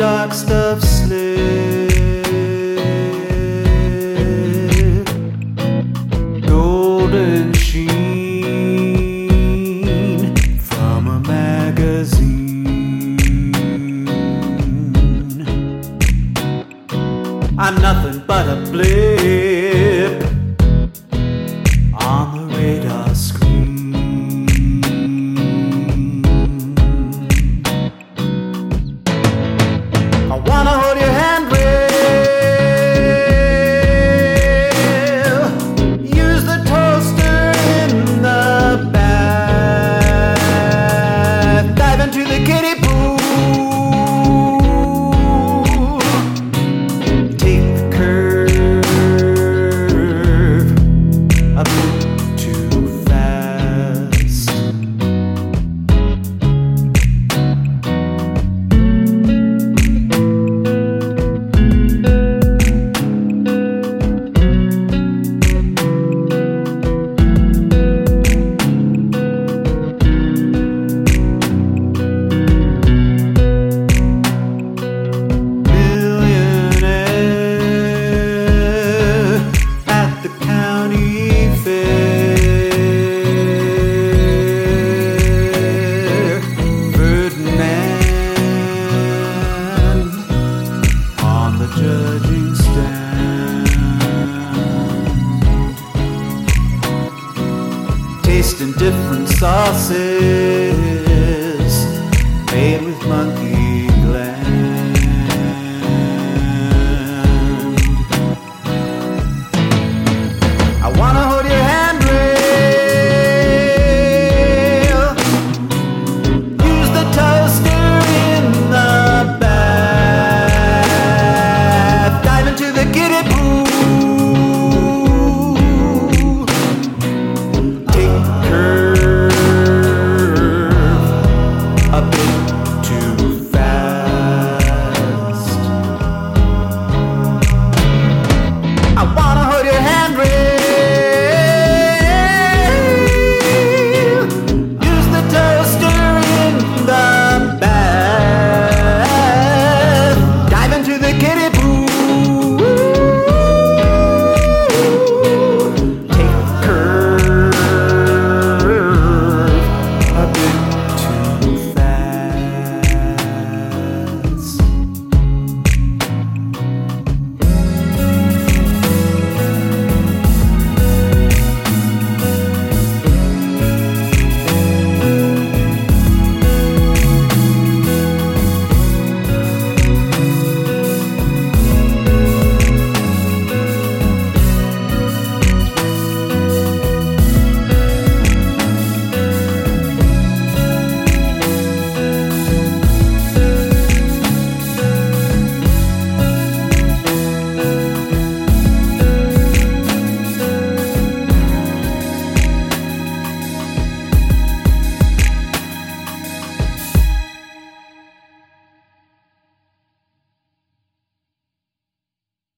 dark stuff slip. Golden sheen from a magazine. I'm nothing but a blip on the radar screen. Taste in different sauces.